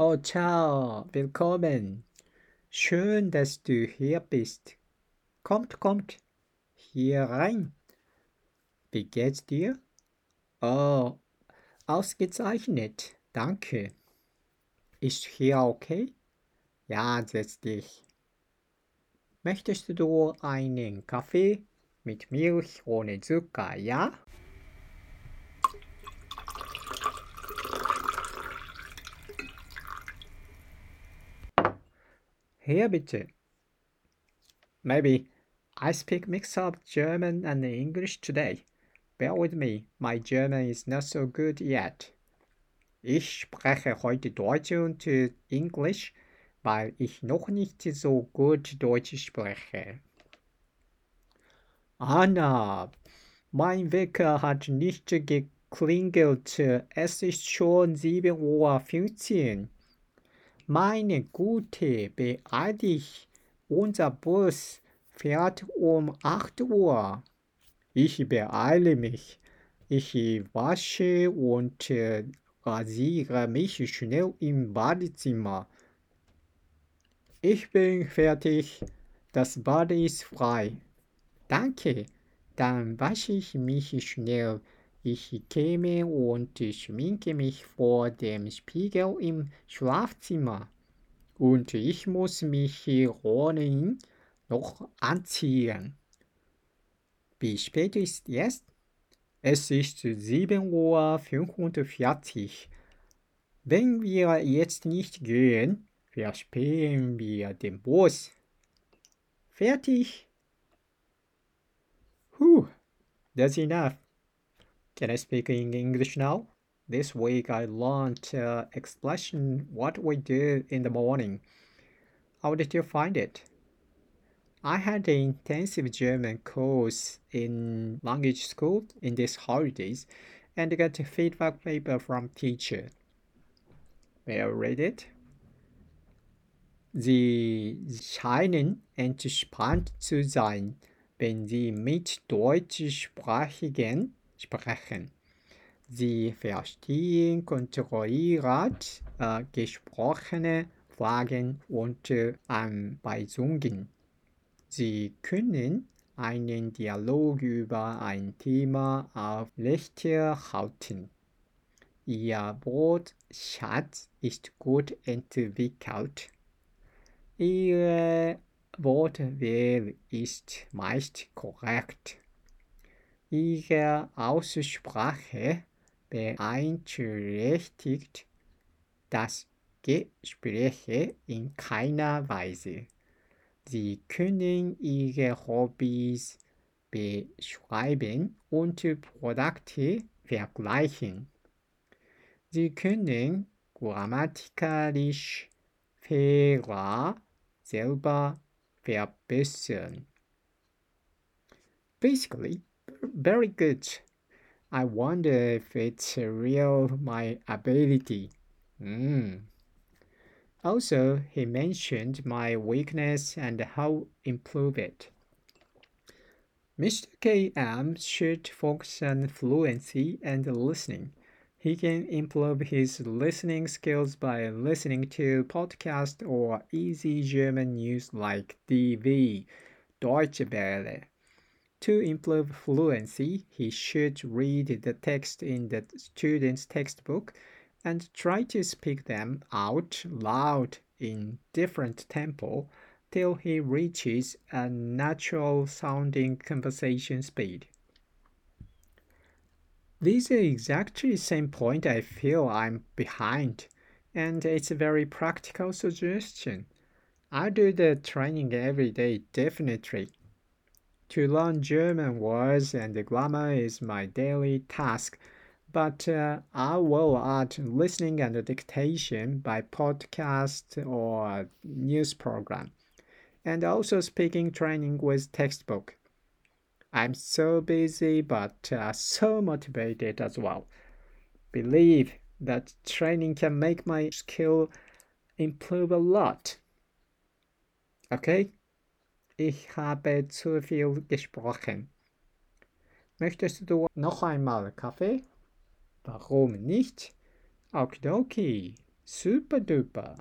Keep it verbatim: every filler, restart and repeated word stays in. Oh, ciao, willkommen. Schön, dass du hier bist. Kommt, kommt, hier rein. Wie geht's dir? Oh, ausgezeichnet, danke. Ist hier okay? Ja, setz dich. Möchtest du einen Kaffee mit Milch ohne Zucker, ja? Hier bitte. Maybe I speak mix up German and English today. Bear with me, my German is not so good yet. Ich spreche heute Deutsch und Englisch, weil ich noch nicht so gut Deutsch spreche. Anna, mein Wecker hat nicht geklingelt. Es ist schon sieben Uhr fünfzehn. Meine Gute, beeil dich. Unser Bus fährt um acht Uhr. Ich beeile mich. Ich wasche und rasiere mich schnell im Badezimmer. Ich bin fertig. Das Bad ist frei. Danke. Dann wasche ich mich schnell. Ich käme und schminke mich vor dem Spiegel im Schlafzimmer. Und ich muss mich ohnehin noch anziehen. Wie spät ist es? Es ist sieben Uhr fünfundvierzig. Wenn wir jetzt nicht gehen, verspäten wir den Bus. Fertig. Whew, that's enough. Can I speak in English now? This week I learned uh, expression what we do in the morning. How did you find it? I had an intensive German course in language school in these holidays and got a feedback paper from teacher. May I read it? Sie scheinen entspannt zu sein, wenn sie mit Deutschsprachigen sprechen. Sie verstehen kontrolliert äh, gesprochene Fragen und äh, Anweisungen. Sie können einen Dialog über ein Thema aufrechterhalten. Ihr Wortschatz ist gut entwickelt. Ihre Wortwahl ist meist korrekt. Ihre Aussprache beeinträchtigt das Gespräch in keiner Weise. Sie können ihre Hobbys beschreiben und Produkte vergleichen. Sie können grammatikalisch Fehler selber verbessern. Basically, very good. I wonder if it's real my ability. Mm. Also, he mentioned my weakness and how improve it. Mister K M should focus on fluency and listening. He can improve his listening skills by listening to podcasts or easy German news like D W, Deutsche Welle. To improve fluency, he should read the text in the student's textbook and try to speak them out loud in different tempo till he reaches a natural-sounding conversation speed. These are exactly the same point I feel I'm behind, and it's a very practical suggestion. I do the training every day, definitely. To learn German words and grammar is my daily task, but uh, I will add listening and dictation by podcast or news program, and also speaking training with textbook. I'm so busy, but uh, so motivated as well. Believe that training can make my skill improve a lot. Okay? Ich habe zu viel gesprochen. Möchtest du noch einmal Kaffee? Warum nicht? Okidoki. Super duper.